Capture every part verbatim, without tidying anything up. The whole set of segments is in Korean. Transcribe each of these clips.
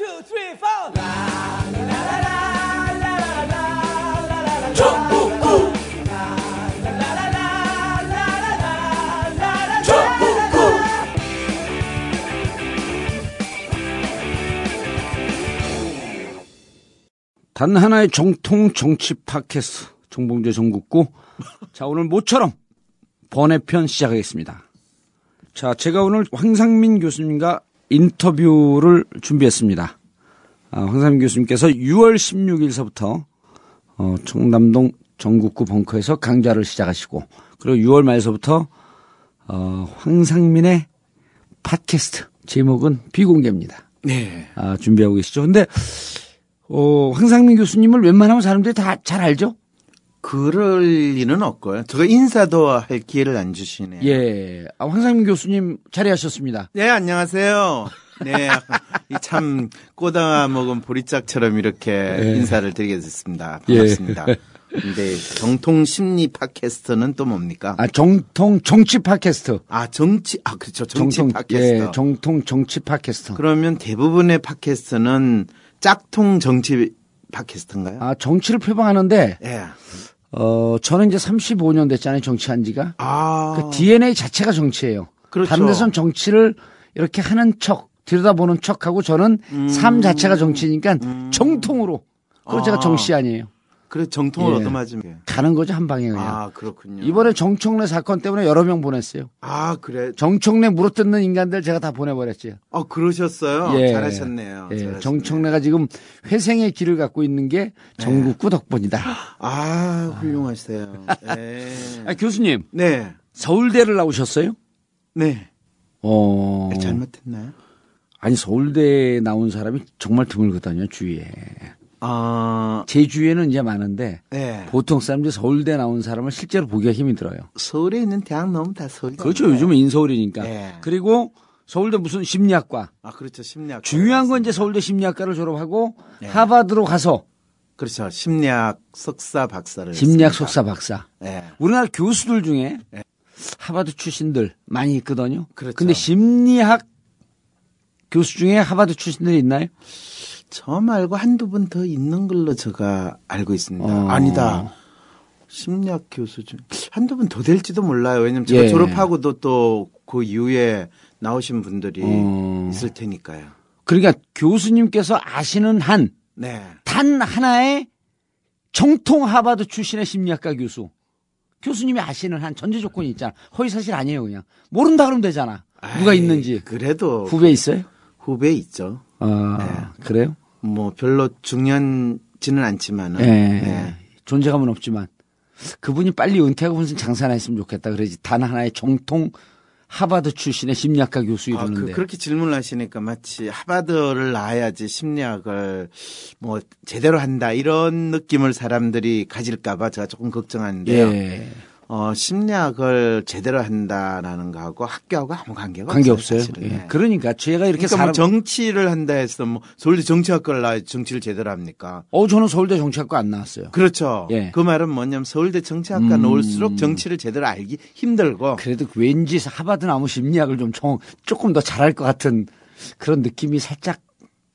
일, 이, 삼, 사. 전국구 전국구 단 하나의 정통 정치 팟캐스트 정봉재 전국구. 자, 오늘 모처럼 번외편 시작하겠습니다. 자, 제가 오늘 황상민 교수님과 인터뷰를 준비했습니다. 아, 황상민 교수님께서 유월 십육일서부터 어, 청담동 전국구 벙커에서 강좌를 시작하시고, 그리고 유월 말서부터 어, 황상민의 팟캐스트, 제목은 비공개입니다. 네. 아, 준비하고 계시죠. 근데 어, 황상민 교수님을 웬만하면 사람들이 다 잘 알죠? 그럴 리는 없고요. 제가 인사도 할 기회를 안 주시네요. 예. 아, 황상민 교수님 자리하셨습니다. 네, 안녕하세요. 네. 참 꼬다 먹은 보리짝처럼 이렇게 예. 인사를 드리게 됐습니다. 반갑습니다. 예. 근데 정통 심리 팟캐스트는 또 뭡니까? 아, 정통 정치 팟캐스트. 아, 정치. 아, 그렇죠. 정치 정통, 팟캐스트. 예, 정통 정치 팟캐스트. 그러면 대부분의 팟캐스트는 짝통 정치 팟캐스트인가요? 아, 정치를 표방하는데 예. 어, 저는 이제 삼십오 년 됐잖아요, 정치한 지가. 아. 그 디엔에이 자체가 정치예요. 그렇죠. 다른 데선 정치를 이렇게 하는 척, 들여다보는 척하고 저는 음. 삶 자체가 정치니까 음. 정통으로. 그리고 아. 제가 정씨 아니에요. 그래, 정통을 얻어맞으면. 예. 가는 거죠, 한 방에 그냥. 아, 그렇군요. 이번에 정청래 사건 때문에 여러 명 보냈어요. 아, 그래. 정청래 물어뜯는 인간들 제가 다 보내버렸지요. 아, 그러셨어요? 예. 잘하셨네요. 예. 잘하셨네요. 정청래가 지금 회생의 길을 갖고 있는 게 전국구 예. 덕분이다. 아, 훌륭하세요. 예. 아, 교수님. 네. 서울대를 나오셨어요? 네. 어. 잘못했나요? 아니, 서울대에 나온 사람이 정말 드물거든요, 주위에. 아, 제 주위에는 이제 많은데 네. 보통 사람들이 서울대 나온 사람을 실제로 보기가 힘들어요. 서울에 있는 대학 너무 다 서울대. 그렇죠. 네. 요즘은 인서울이니까. 네. 그리고 서울대 무슨 심리학과. 아, 그렇죠. 심리학. 중요한 건 이제 서울대 심리학과를 졸업하고 네. 하버드로 가서. 그렇죠. 심리학 석사 박사를. 심리학 했습니다. 석사 박사. 네. 우리나라 교수들 중에 네. 하버드 출신들 많이 있거든요. 그렇죠. 근데 심리학 교수 중에 하버드 출신들이 있나요? 저 말고 한두 분 더 있는 걸로 제가 알고 있습니다. 어. 아니다. 심리학 교수 중 한두 분 더 될지도 몰라요. 왜냐면 제가 예. 졸업하고도 또 그 이후에 나오신 분들이 어. 있을 테니까요. 그러니까 교수님께서 아시는 한 네. 단 하나의 정통 하버드 출신의 심리학과 교수. 교수님이 아시는 한 전제 조건이 있잖아. 허위사실 아니에요, 그냥. 모른다 그러면 되잖아. 누가 아이, 있는지. 그래도. 후배 있어요? 후배 있죠. 아, 네. 그래요? 뭐 별로 중요한지는 않지만은 네. 네. 존재감은 없지만 그분이 빨리 은퇴하고 무슨 장사나 했으면 좋겠다. 그러지 단 하나의 정통 하버드 출신의 심리학과 교수 이러는데. 아, 그, 그렇게 질문을 하시니까 마치 하버드를 나와야지 심리학을 뭐 제대로 한다 이런 느낌을 사람들이 가질까봐 제가 조금 걱정하는데요. 예. 어, 심리학을 제대로 한다라는 거하고 학교하고 아무 관계가 관계 없어요. 없어요. 예. 그러니까 제가 이렇게 그러니까 사람 뭐 정치를 한다 해서 뭐 서울대 정치학과를 나와야지 정치를 제대로 합니까? 어, 저는 서울대 정치학과 안 나왔어요. 그렇죠. 예. 그 말은 뭐냐면 서울대 정치학과 음... 나올수록 정치를 제대로 알기 힘들고. 그래도 왠지 하버드 나무 심리학을 좀 정, 조금 더 잘할 것 같은 그런 느낌이 살짝.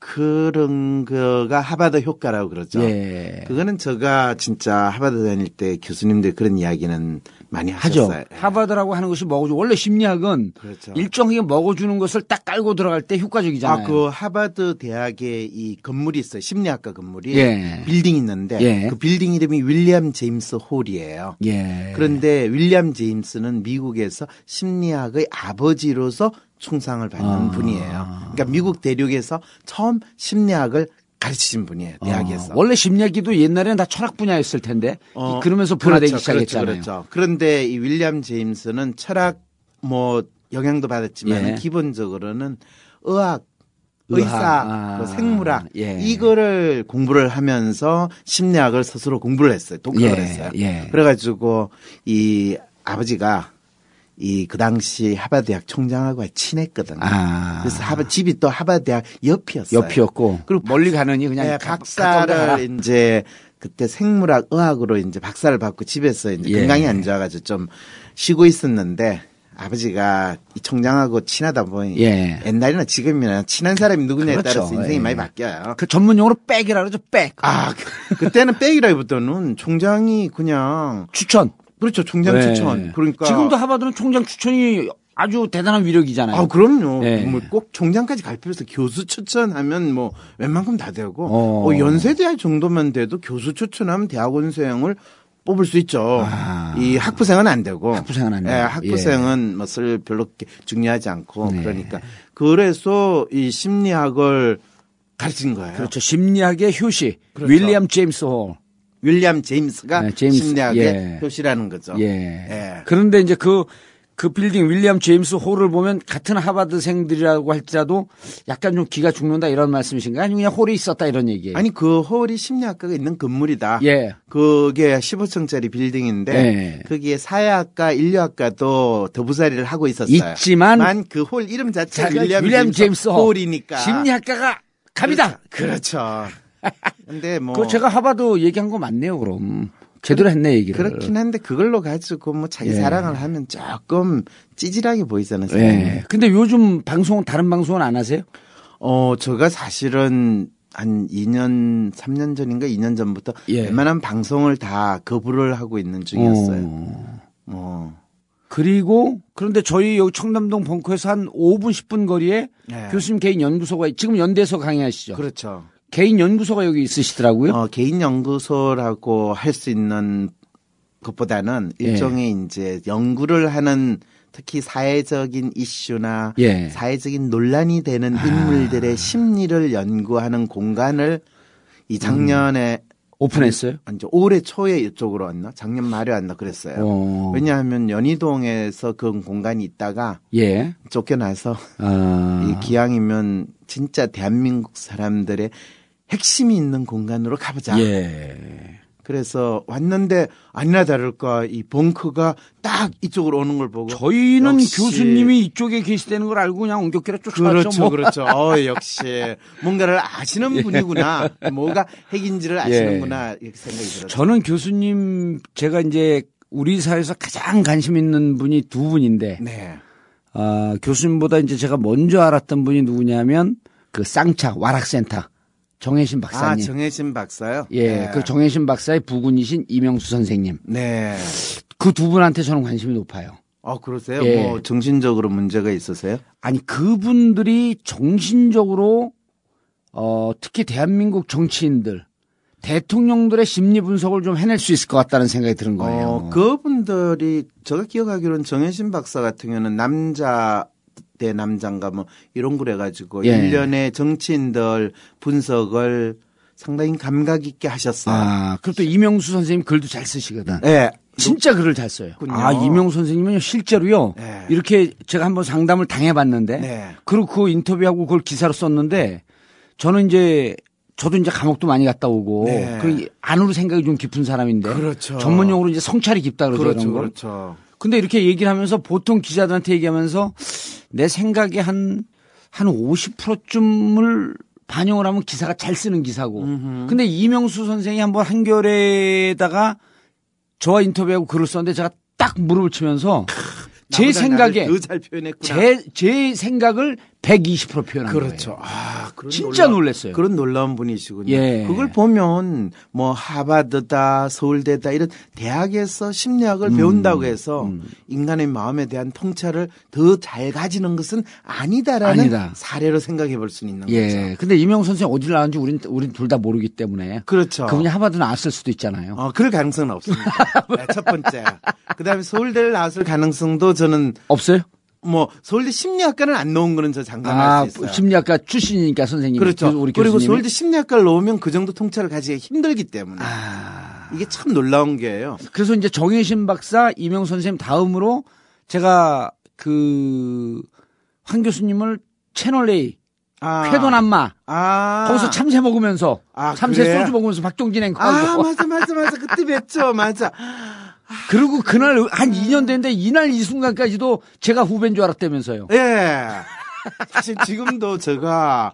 그런 거가 하버드 효과라고 그러죠. 예. 그거는 제가 진짜 하버드 다닐 때 교수님들 그런 이야기는 많이 하셨어요. 하죠. 예. 하버드라고 하는 것이 먹어주고 원래 심리학은 그렇죠. 일정하게 먹어주는 것을 딱 깔고 들어갈 때 효과적이잖아요. 아, 그 하버드 대학에 이 건물이 있어요. 심리학과 건물이 예. 빌딩이 있는데 예. 그 빌딩 이름이 윌리엄 제임스 홀이에요. 예. 그런데 윌리엄 제임스는 미국에서 심리학의 아버지로서 충상을 받는 아. 분이에요. 그러니까 미국 대륙에서 처음 심리학을 가르치신 분이에요. 대학에서. 아. 원래 심리학기도 옛날에는 다 철학 분야였을 텐데 어. 그러면서 분화되기 그렇죠, 시작했잖아요. 그렇죠, 그렇죠. 그런데 이 윌리엄 제임스는 철학 뭐 영향도 받았지만 예. 기본적으로는 의학, 의학. 의사, 아. 생물학 예. 이거를 공부를 하면서 심리학을 스스로 공부를 했어요. 독학을 예. 했어요. 예. 그래가지고 이 아버지가 이 그 당시 하버드 대학 총장하고 친했거든요. 아. 그래서 하버 집이 또 하버드 대학 옆이었어요. 옆이었고 그리고 멀리 가느니 그냥 네, 박사를 이제 그때 생물학 의학으로 이제 박사를 받고 집에서 이제 예. 건강이 안 좋아가지고 좀 쉬고 있었는데 아버지가 이 총장하고 친하다 보니 예. 옛날이나 지금이나 친한 사람이 누구냐에 그렇죠. 따라서 인생이 예. 많이 바뀌어요. 그 전문용어로 백이라 그러죠. 백. 아, 그, 그때는 백이라기보다는 총장이 그냥 추천. 그렇죠. 총장 예. 추천. 그러니까 지금도 하버드는 총장 추천이 아주 대단한 위력이잖아요. 아, 그럼요. 예. 뭐 꼭 총장까지 갈 필요 없어. 교수 추천하면 뭐 웬만큼 다 되고 어. 뭐 연세대 정도만 돼도 교수 추천하면 대학원생을 뽑을 수 있죠. 아. 이 학부생은 안 되고. 학부생은 안 되고. 예, 학부생은 예. 뭐을 별로 중요하지 않고 네. 그러니까 그래서 이 심리학을 가르친 거예요. 그렇죠. 심리학의 효시. 그렇죠. 윌리엄 제임스 홀. 윌리엄 제임스가 네, 제임스. 심리학의 예. 효시라는 거죠. 예. 예. 그런데 이제 그그 그 빌딩 윌리엄 제임스 홀을 보면 같은 하버드생들이라고 할지라도 약간 좀 기가 죽는다 이런 말씀이신가요? 아니면 그냥 홀이 있었다 이런 얘기예요? 아니 그 홀이 심리학과가 있는 건물이다. 예. 그게 십오 층짜리 빌딩인데 네. 거기에 사회학과, 인류학과도 더부살이를 하고 있었어요. 있지만 그 홀 이름 자체가 자, 윌리엄, 윌리엄 제임스 홀이니까 심리학과가 갑니다. 그렇죠. 근데 뭐 그거 제가 하버드 얘기한 거 맞네요. 그럼 제대로 했네 얘기를. 그렇긴 한데 그걸로 가지고 뭐 자기 예. 사랑을 하면 조금 찌질하게 보이잖아요. 예. 근데 요즘 방송 다른 방송은 안 하세요? 어, 제가 사실은. 한 이 년, 삼 년 전인가 이 년 전부터 예. 웬만한 방송을 다 거부를 하고 있는 중이었어요. 어. 어. 그리고 그런데 저희 여기 청담동 벙커에서 한 오 분, 십 분 거리에 예. 교수님 개인 연구소가 지금 연대에서 강의하시죠. 그렇죠. 개인 연구소가 여기 있으시더라고요. 어, 개인 연구소라고 할 수 있는 것보다는 일종의 예. 이제 연구를 하는 특히 사회적인 이슈나 예. 사회적인 논란이 되는 인물들의 아. 심리를 연구하는 공간을 이 작년에 음. 오픈했어요? 아니, 올해 초에 이쪽으로 왔나? 작년 말에 왔나 그랬어요. 오. 왜냐하면 연희동에서 그런 공간이 있다가 예. 쫓겨나서 아. 이 기왕이면 진짜 대한민국 사람들의 핵심이 있는 공간으로 가보자. 예. 그래서 왔는데 아니나 다를까 이 벙커가 딱 이쪽으로 오는 걸 보고 저희는 교수님이 이쪽에 계시다는 걸 알고 그냥 옮겼기라 쫓아왔죠. 그렇죠. 뭐. 그렇죠. 어, 역시 뭔가를 아시는 분이구나. 뭐가 핵인지를 아시는구나. 이렇게 생각이 들었어요. 저는 교수님 제가 이제 우리 사회에서 가장 관심 있는 분이 두 분인데 네. 어, 교수님보다 이제 제가 먼저 알았던 분이 누구냐면 그 쌍차 와락센터. 정혜신 박사님. 아, 정혜신 박사요? 예. 네. 그 정혜신 박사의 부군이신 이명수 선생님. 네. 그 두 분한테 저는 관심이 높아요. 아, 그러세요? 예. 뭐, 정신적으로 문제가 있으세요? 아니, 그분들이 정신적으로, 어, 특히 대한민국 정치인들, 대통령들의 심리 분석을 좀 해낼 수 있을 것 같다는 생각이 드는 거예요. 어, 그분들이, 제가 기억하기로는 정혜신 박사 같은 경우는 남자, 대 남장가 뭐 이런 걸 해가지고 예. 일 년에 정치인들 분석을 상당히 감각 있게 하셨어요. 아, 그리고 또 이명수 선생님 글도 잘 쓰시거든. 예. 진짜 글을 잘 써요. 군요. 아, 이명수 선생님은 실제로요. 예. 이렇게 제가 한번 상담을 당해봤는데. 네. 예. 그리고 그 인터뷰하고 그걸 기사로 썼는데 저는 이제 저도 이제 감옥도 많이 갔다 오고 네. 그 안으로 생각이 좀 깊은 사람인데. 그렇죠. 전문용어로 이제 성찰이 깊다 그러죠. 그렇죠. 그렇죠. 근데 이렇게 얘기를 하면서 보통 기자들한테 얘기하면서 내 생각에 한, 한 오십 퍼센트쯤을 반영을 하면 기사가 잘 쓰는 기사고. 음흠. 근데 이명수 선생이 한번 한겨레에다가 저와 인터뷰하고 글을 썼는데 제가 딱 무릎을 치면서 제 생각에, 제, 제 생각을 백이십 퍼센트 표현한 그렇죠. 거예요. 아, 그런 진짜 놀라, 놀랐어요. 그런 놀라운 분이시군요. 예. 그걸 보면 뭐 하버드다 서울대다 이런 대학에서 심리학을 음, 배운다고 해서 음. 인간의 마음에 대한 통찰을 더 잘 가지는 것은 아니다라는 아니다. 사례로 생각해 볼 수는 있는 예. 거죠. 그런데 이명 선생님 어디를 나왔는지 우린, 우린 둘 다 모르기 때문에 그렇죠. 그분이 하버드 나왔을 수도 있잖아요. 어, 그럴 가능성은 없습니다. 네, 첫 번째. 그다음에 서울대를 나왔을 가능성도 저는 없어요. 뭐 서울대 심리학과는 안 넣은 거는 저 장담할 아, 수 있어요. 심리학과 출신이니까 선생님. 그렇죠. 우리 그리고 교수님이. 서울대 심리학과를 넣으면 그 정도 통찰을 가지기 힘들기 때문에 아... 이게 참 놀라운 게예요. 그래서 이제 정혜신 박사, 이명 선생님 다음으로 제가 그 황 교수님을 채널A 아. 쾌도난마. 아. 거기서 참새 먹으면서 아, 참새 그래요? 소주 먹으면서 박종진 앵커하고. 아 맞아 맞아 맞아 그때 뵀죠 맞아. 그리고 그날 한 이 년 됐는데 이날 이 순간까지도 제가 후배인 줄 알았다면서요. 예. 사실 지금도 제가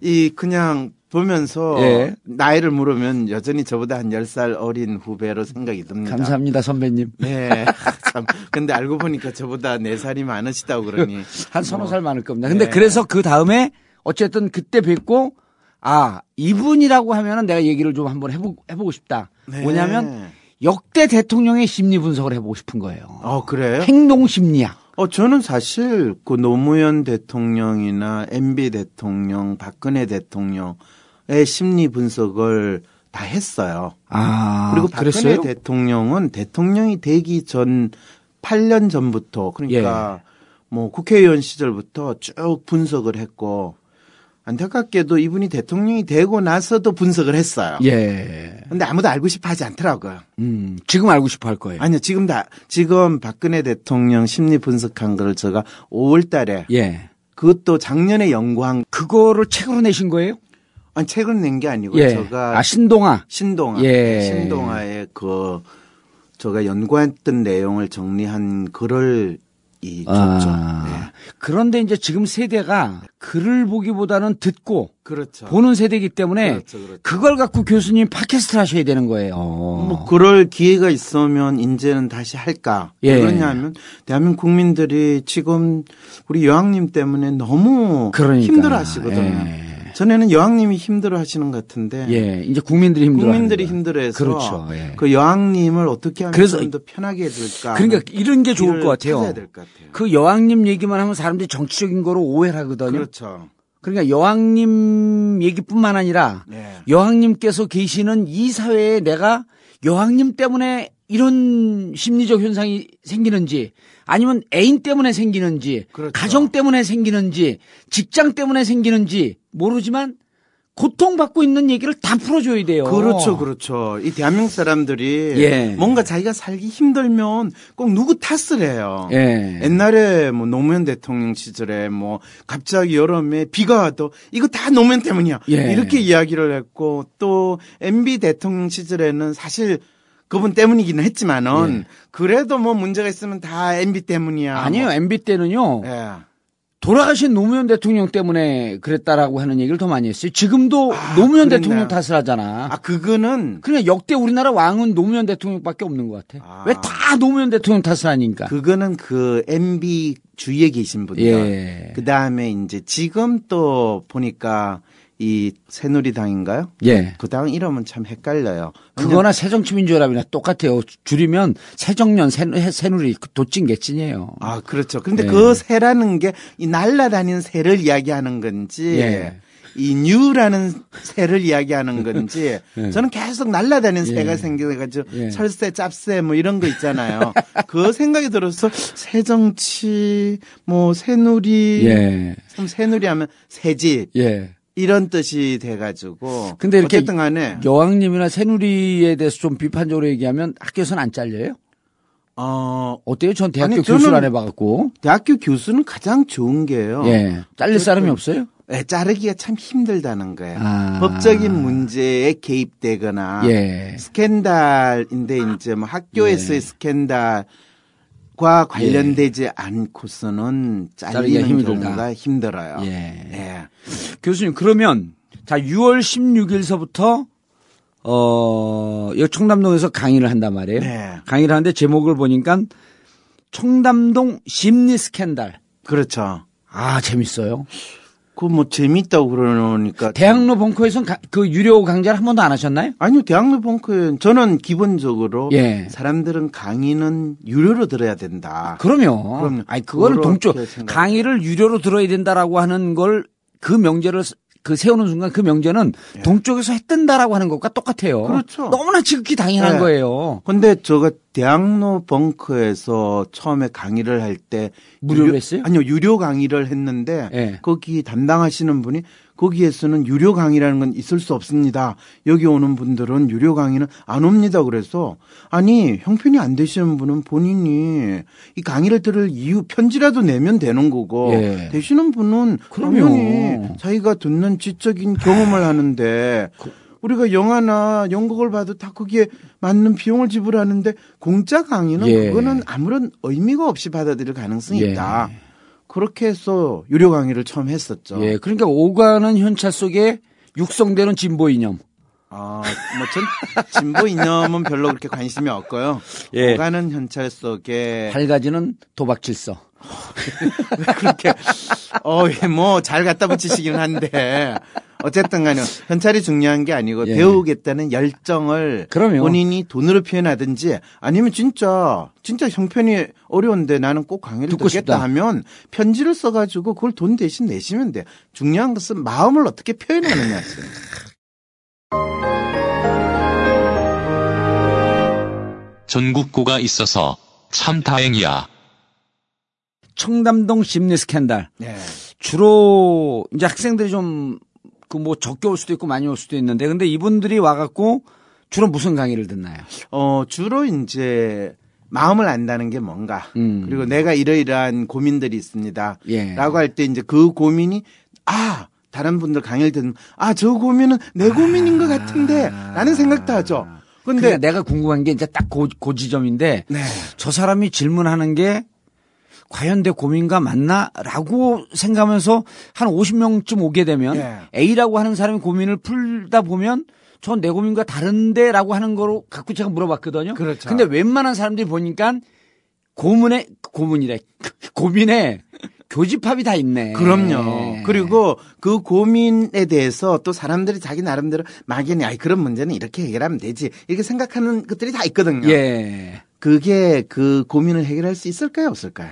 이 그냥 보면서 예. 나이를 물으면 여전히 저보다 한 열 살 어린 후배로 생각이 듭니다. 감사합니다 선배님. 예. 참. 근데 알고 보니까 저보다 네 살이 많으시다고 그러니. 한 서너 살 많을 겁니다. 근데 네. 그래서 그 다음에 어쨌든 그때 뵙고 아, 이분이라고 하면은 내가 얘기를 좀 한번 해보, 해보고 싶다. 네. 뭐냐면 역대 대통령의 심리 분석을 해보고 싶은 거예요. 어, 그래요? 행동 심리학. 어, 저는 사실 그 노무현 대통령이나 엠비 대통령, 박근혜 대통령의 심리 분석을 다 했어요. 아, 그리고 박근혜 그랬어요? 대통령은 대통령이 되기 전 팔 년 전부터 그러니까 예. 뭐 국회의원 시절부터 쭉 분석을 했고 안타깝게도 이분이 대통령이 되고 나서도 분석을 했어요. 예. 근데 아무도 알고 싶어 하지 않더라고요. 음, 지금 알고 싶어 할 거예요. 아니요, 지금 다, 지금 박근혜 대통령 심리 분석한 걸 제가 오월 달에. 예. 그것도 작년에 연구한. 그거를 책으로 내신 거예요? 아니, 책을 낸 게 아니고. 예. 제가. 아, 신동아. 신동아. 예. 신동아의 그, 제가 연구했던 내용을 정리한 글을 아, 네. 그런데 이제 지금 세대가 글을 보기보다는 듣고 그렇죠. 보는 세대이기 때문에 그렇죠, 그렇죠. 그걸 갖고 교수님 팟캐스트를 하셔야 되는 거예요. 어. 뭐 그럴 기회가 있으면 이제는 다시 할까. 예. 그러냐면 대한민국 국민들이 지금 우리 여왕님 때문에 너무 그러니까. 힘들어하시거든요. 예. 전에는 여왕님이 힘들어하시는 것 같은데, 예, 이제 국민들이 힘들어. 국민들이 힘들어해서, 그렇죠. 예. 그 여왕님을 어떻게 하면 좀 더 편하게 해줄까. 그러니까 이런 게 좋을 것 같아요. 찾아야 될 것 같아요. 그 여왕님 얘기만 하면 사람들이 정치적인 거로 오해를 하거든요. 그렇죠. 그러니까 여왕님 얘기뿐만 아니라 예. 여왕님께서 계시는 이 사회에 내가 여왕님 때문에 이런 심리적 현상이 생기는지 아니면 애인 때문에 생기는지 그렇죠. 가정 때문에 생기는지 직장 때문에 생기는지 모르지만 고통받고 있는 얘기를 다 풀어줘야 돼요. 그렇죠. 그렇죠. 이 대한민국 사람들이 예. 뭔가 자기가 살기 힘들면 꼭 누구 탓을 해요. 예. 옛날에 뭐 노무현 대통령 시절에 뭐 갑자기 여름에 비가 와도 이거 다 노무현 때문이야. 예. 이렇게 이야기를 했고 또 엠비 대통령 시절에는 사실 그분 때문이기는 했지만은 예. 그래도 뭐 문제가 있으면 다 엠비 때문이야. 아니요. 뭐. 엠비 때는요. 예. 돌아가신 노무현 대통령 때문에 그랬다라고 하는 얘기를 더 많이 했어요. 지금도 아, 노무현 그랬나요? 대통령 탓을 하잖아. 아, 그거는. 그냥 역대 우리나라 왕은 노무현 대통령밖에 없는 것 같아. 아, 왜 다 노무현 대통령 탓을 하니까. 그거는 그 엠비 주위에 계신 분들. 예. 그 다음에 이제 지금 또 보니까 이 새누리당인가요? 예. 그 당 이름은 참 헷갈려요. 그거나 새정치민주연합이나 똑같아요. 줄이면 새정년, 새누리, 도찐개찐이에요. 아, 그렇죠. 그런데 예. 그 새라는 게 이 날라다니는 새를 이야기하는 건지 예. 이 뉴라는 새를 이야기하는 건지 예. 저는 계속 날라다니는 새가 예. 생겨가지고 예. 철새, 짭새 뭐 이런 거 있잖아요. 그 생각이 들어서 새정치, 뭐 새누리, 예. 참 새누리 하면 새집. 예. 이런 뜻이 돼가지고. 근데 이렇게 어쨌든 간에 여왕님이나 새누리에 대해서 좀 비판적으로 얘기하면 학교에서는 안 잘려요? 어, 어때요? 전 대학교 교수를 안 해봐갖고. 대학교 교수는 가장 좋은 게요. 예. 잘릴 사람이 없어요? 예, 자르기가 참 힘들다는 거예요. 아. 법적인 문제에 개입되거나. 예. 스캔들인데 이제 뭐 학교에서의 예. 스캔들. 과 관련되지 예. 않고서는 잘리는 경우가 힘들어요. 예. 예. 교수님 그러면 자 유월 십육일서부터 어 청담동에서 강의를 한단 말이에요. 네. 강의를 하는데 제목을 보니까 청담동 심리 스캔들. 그렇죠. 아 재밌어요. 그 뭐 재밌다고 그러니까 대학로 벙커에서는 가, 그 유료 강좌를 한 번도 안 하셨나요? 아니요. 대학로 벙커에 저는 기본적으로 예. 사람들은 강의는 유료로 들어야 된다. 그럼요. 그럼요. 아니 그거를 동조 강의를 유료로 들어야 된다라고 하는 걸 그 명제를 그 세우는 순간 그 명제는 예. 동쪽에서 했던다라고 하는 것과 똑같아요. 그렇죠. 너무나 지극히 당연한 예. 거예요. 근데 제가 대학로 벙커에서 처음에 강의를 할 때 무료로 유료, 했어요? 아니요. 유료 강의를 했는데 예. 거기 담당하시는 분이 거기에서는 유료 강의라는 건 있을 수 없습니다. 여기 오는 분들은 유료 강의는 안 옵니다. 그래서 아니 형편이 안 되시는 분은 본인이 이 강의를 들을 이유 편지라도 내면 되는 거고 예. 되시는 분은 당연히 자기가 듣는 지적인 경험을 하는데 우리가 영화나 연극을 봐도 다 거기에 맞는 비용을 지불하는데 공짜 강의는 예. 그거는 아무런 의미가 없이 받아들일 가능성이 예. 있다. 그렇게 해서 유료 강의를 처음 했었죠. 예, 그러니까 오가는 현찰 속에 육성되는 진보 이념. 어, 뭐 전 진보 이념은 별로 그렇게 관심이 없고요. 예. 오가는 현찰 속에 밝아지는 도박질서. 왜 그렇게 어, 예, 뭐 잘 갖다 붙이시긴 한데 어쨌든 간에 현찰이 중요한 게 아니고 예. 배우겠다는 열정을 그럼요. 본인이 돈으로 표현하든지 아니면 진짜 진짜 형편이 어려운데 나는 꼭 강의를 듣겠다 싶다. 하면 편지를 써가지고 그걸 돈 대신 내시면 돼. 중요한 것은 마음을 어떻게 표현하느냐. 전국구가 있어서 참 다행이야. 청담동 심리 스캔들. 네. 주로 이제 학생들이 좀 그 뭐 적게 올 수도 있고 많이 올 수도 있는데 근데 이분들이 와갖고 주로 무슨 강의를 듣나요? 어 주로 이제 마음을 안다는 게 뭔가 음. 그리고 내가 이러이러한 고민들이 있습니다라고 예. 할 때 이제 그 고민이 아. 다른 분들 강의를 듣는 아, 저 고민은 내 고민인 것 같은데 라는 생각도 하죠. 근데 그러니까 내가 궁금한 게 이제 딱 고, 고 지점인데 네. 저 사람이 질문하는 게 과연 내 고민과 맞나? 라고 생각하면서 한 오십 명쯤 오게 되면 네. A라고 하는 사람이 고민을 풀다 보면 전 내 고민과 다른데 라고 하는 거로 갖고 제가 물어봤거든요. 그렇죠. 근데 웬만한 사람들이 보니까 고문에, 고문이래. 고민에 교집합이 다 있네. 그럼요. 그리고 그 고민에 대해서 또 사람들이 자기 나름대로 막연히 아이 그런 문제는 이렇게 해결하면 되지 이렇게 생각하는 것들이 다 있거든요. 예. 그게 그 고민을 해결할 수 있을까요 없을까요?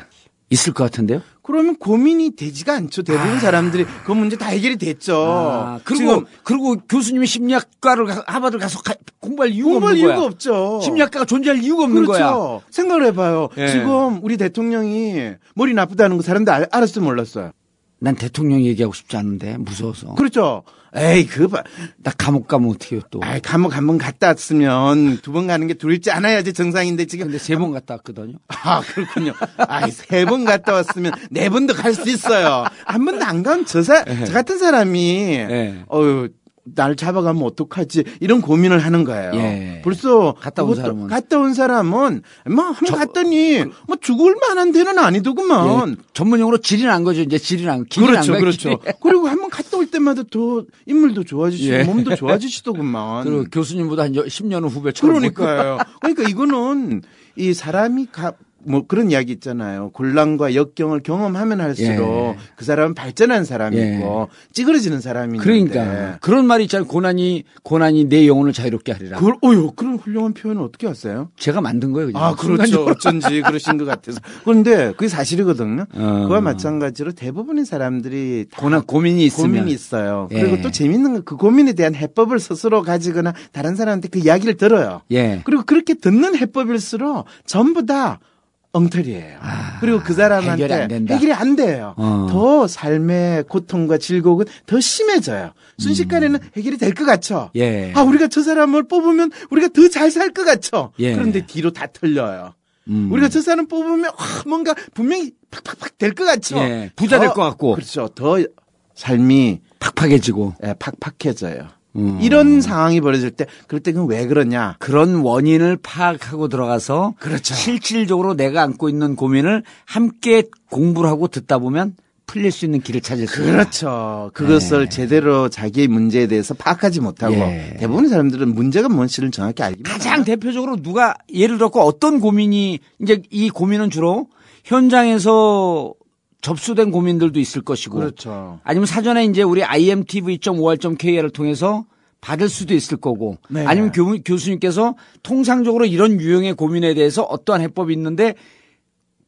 있을 것 같은데요. 그러면 고민이 되지가 않죠. 대부분 아. 사람들이 그 문제 다 해결이 됐죠. 아, 그리고 그리고 교수님이 심리학과를 하버드 가서 가, 공부할 이유가 공부할 없는 이유가 거야. 공부할 이유가 없죠. 심리학과가 존재할 이유가 없는 그렇죠. 거야. 생각을 해봐요. 예. 지금 우리 대통령이 머리 나쁘다는 거 사람들 알, 알았을 몰랐어요. 난 대통령 얘기하고 싶지 않은데 무서워서. 그렇죠. 에이 그 봐. 나 감옥 가면 어떻게 해요 또. 아이 감옥 한 번 갔다 왔으면 두 번 가는 게 두렵지 않아야지 정상인데 지금. 근데 세 번 갔다 왔거든요. 아 그렇군요. 아이 세 번 갔다 왔으면 네 번도 갈 수 있어요. 한 번도 안 가면 저, 사, 저 같은 사람이 에. 어휴 날 잡아가면 어떡하지 이런 고민을 하는 거예요. 예. 벌써 갔다 온 사람은 갔다 온 사람은 뭐 한 번 갔더니 뭐 죽을 만한 데는 아니더구만. 예. 전문용어로 질이 난 거죠. 이제 질이 난 거. 그렇죠, 그렇죠. 그리고 한 번 갔다 올 때마다 더 인물도 좋아지시고 예. 몸도 좋아지시더구만. 그리고 교수님보다 한 십 년 후배처럼. 그러니까요. 그러니까 이거는 이 사람이 가 뭐 그런 이야기 있잖아요. 곤란과 역경을 경험하면 할수록 예. 그 사람은 발전한 사람이고 예. 찌그러지는 사람인데. 그러니까 그런 말이 있잖아요. 고난이 고난이 내 영혼을 자유롭게 하리라. 그걸 어유 그런 훌륭한 표현을 어떻게 하세요? 제가 만든 거예요. 그냥. 아 그렇죠. 어쩐지 그러신 것 같아서. 그런데 그게 사실이거든요. 어. 그와 마찬가지로 대부분의 사람들이 고난 고민이 있으면 고민이 있어요. 예. 그리고 또 재밌는 건 그 고민에 대한 해법을 스스로 가지거나 다른 사람한테 그 이야기를 들어요. 예. 그리고 그렇게 듣는 해법일수록 전부 다 엉터리예요. 아, 그리고 그 사람한테 해결이 안, 된다. 해결이 안 돼요. 어. 더 삶의 고통과 질곡은 더 심해져요. 순식간에는 음. 해결이 될 것 같죠. 예. 아 우리가 저 사람을 뽑으면 우리가 더 잘 살 것 같죠. 예. 그런데 뒤로 다 틀려요. 음. 우리가 저 사람 뽑으면 와, 뭔가 분명히 팍팍팍 될 것 같죠. 예. 부자 될 것 같고. 그렇죠. 더 삶이 팍팍해지고. 예, 팍팍해져요. 음. 이런 상황이 벌어질 때 그럴 때 그건 왜 그러냐. 그런 원인을 파악하고 들어가서 그렇죠. 실질적으로 내가 안고 있는 고민을 함께 공부를 하고 듣다 보면 풀릴 수 있는 길을 찾을 수 있다. 그렇죠. 그것을 예. 제대로 자기의 문제에 대해서 파악하지 못하고 예. 대부분의 사람들은 문제가 뭔지를 정확히 알기 가장 하나? 대표적으로 누가 예를 들었고 어떤 고민이 이제 이 고민은 주로 현장에서 접수된 고민들도 있을 것이고 그렇죠. 아니면 사전에 이제 우리 아이 엠 티 브이 닷 오알 닷 케이알을 통해서 받을 수도 있을 거고 네. 아니면 교, 교수님께서 통상적으로 이런 유형의 고민에 대해서 어떠한 해법이 있는데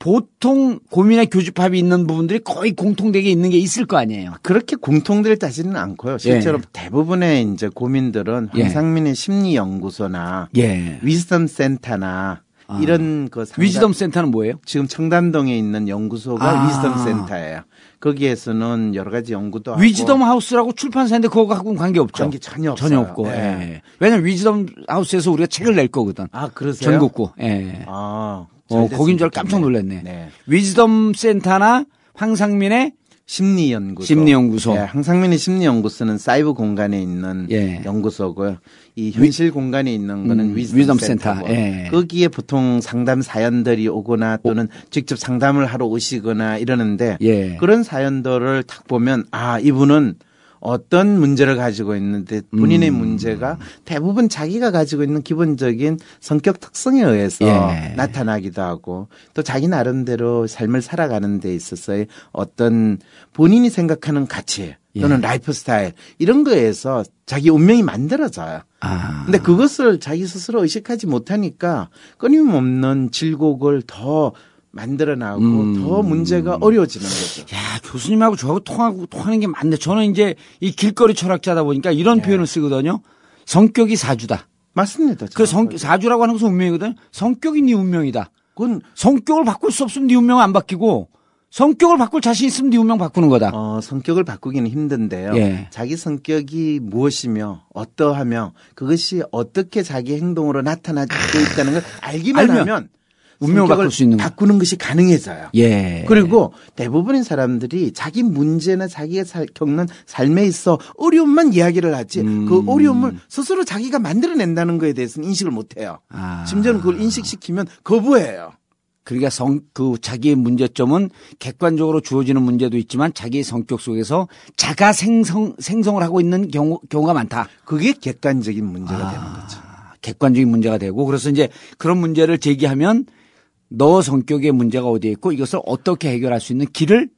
보통 고민의 교집합이 있는 부분들이 거의 공통되게 있는 게 있을 거 아니에요. 그렇게 공통될 따지는 않고요. 실제로 예. 대부분의 이제 고민들은 황상민의 예. 심리연구소나 예. 위즈덤 센터나 아. 이런 그 상담, 위즈덤 센터는 뭐예요? 지금 청담동에 있는 연구소가 아. 위즈덤 센터예요. 거기에서는 여러 가지 연구도 하고 위즈덤 하우스라고 출판사인데 그거하고는 관계 없죠. 관계 전혀 없어요. 전혀 없고. 예. 예. 왜냐면 위즈덤 하우스에서 우리가 책을 낼 거거든. 아 그러세요? 전국구. 예. 아, 어, 거긴 줄 깜짝 놀랐네. 네. 위즈덤 센터나 황상민의 심리연구소. 심리연구소. 예, 황상민의 심리연구소는 사이버 공간에 있는 예. 연구소고요. 이 현실 위, 공간에 있는 거는 음, 위즈덤 센터. 예. 거기에 보통 상담 사연들이 오거나 또는 오. 직접 상담을 하러 오시거나 이러는데 예. 그런 사연들을 딱 보면 아, 이분은 어떤 문제를 가지고 있는데 본인의 음. 문제가 대부분 자기가 가지고 있는 기본적인 성격 특성에 의해서 예. 나타나기도 하고 또 자기 나름대로 삶을 살아가는 데 있어서의 어떤 본인이 생각하는 가치 또는 예. 라이프 스타일 이런 거에서 자기 운명이 만들어져요. 아. 근데 그것을 자기 스스로 의식하지 못하니까 끊임없는 질곡을 더 만들어 나오고 음. 더 문제가 어려워지는 거죠. 야, 교수님하고 저하고 통하고 통하는 게 많네. 저는 이제 이 길거리 철학자다 보니까 이런 예. 표현을 쓰거든요. 성격이 사주다. 맞습니다. 그 성, 사주라고 하는 것은 운명이거든요. 성격이 네 운명이다. 그건 성격을 바꿀 수 없으면 네 운명은 안 바뀌고 성격을 바꿀 자신 있으면 네 운명 바꾸는 거다. 어, 성격을 바꾸기는 힘든데요. 예. 자기 성격이 무엇이며 어떠하며 그것이 어떻게 자기 행동으로 나타나고 있다는 걸 알기만 알면. 하면 운명을 바꿀 수 있는 바꾸는 것이 가능해져요. 예. 그리고 대부분의 사람들이 자기 문제나 자기가 살, 겪는 삶에 있어 어려움만 이야기를 하지 음. 그 어려움을 스스로 자기가 만들어낸다는 거에 대해서는 인식을 못해요. 아. 심지어는 그걸 인식시키면 거부해요. 그러니까 성, 그 자기의 문제점은 객관적으로 주어지는 문제도 있지만 자기의 성격 속에서 자가 생성, 생성을 하고 있는 경우, 경우가 많다. 그게 객관적인 문제가 아. 되는 거죠. 객관적인 문제가 되고 그래서 이제 그런 문제를 제기하면 너 성격의 문제가 어디에 있고 이것을 어떻게 해결할 수 있는 길을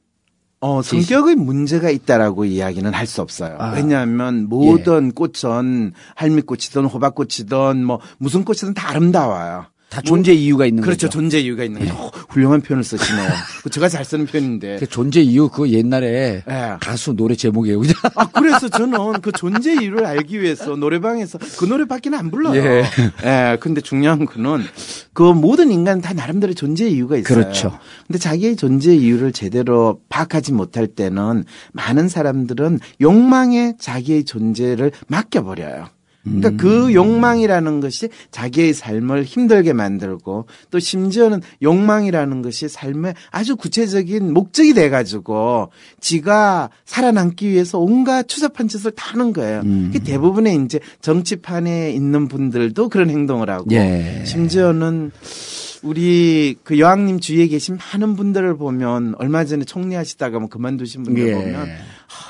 어, 성격의 문제가 있다라고 이야기는 할 수 없어요. 아. 왜냐하면 모든 예. 꽃은 할미꽃이든 호박꽃이든 뭐 무슨 꽃이든 다 아름다워요. 다 존재 이유가 있는 그렇죠. 거죠. 그렇죠. 존재 이유가 있는 예. 거죠. 훌륭한 표현을 쓰시네요. 제가 잘 쓰는 표현인데. 그 존재 이유 그거 옛날에 예. 가수 노래 제목이에요. 그죠? 아, 그래서 저는 그 존재 이유를 알기 위해서 노래방에서 그 노래밖에는 안 불러요. 예. 예. 근데 중요한 거는 그 모든 인간 다 나름대로 존재 이유가 있어요. 그렇죠. 근데 자기의 존재 이유를 제대로 파악하지 못할 때는 많은 사람들은 욕망에 자기의 존재를 맡겨버려요. 그러니까 그 욕망이라는 것이 자기의 삶을 힘들게 만들고 또 심지어는 욕망이라는 것이 삶의 아주 구체적인 목적이 돼가지고 지가 살아남기 위해서 온갖 추잡한 짓을 다 하는 거예요. 음. 그게 대부분의 이제 정치판에 있는 분들도 그런 행동을 하고 예. 심지어는 우리 그 여왕님 주위에 계신 많은 분들을 보면 얼마 전에 총리하시다가 뭐 그만두신 분들 예. 보면 아,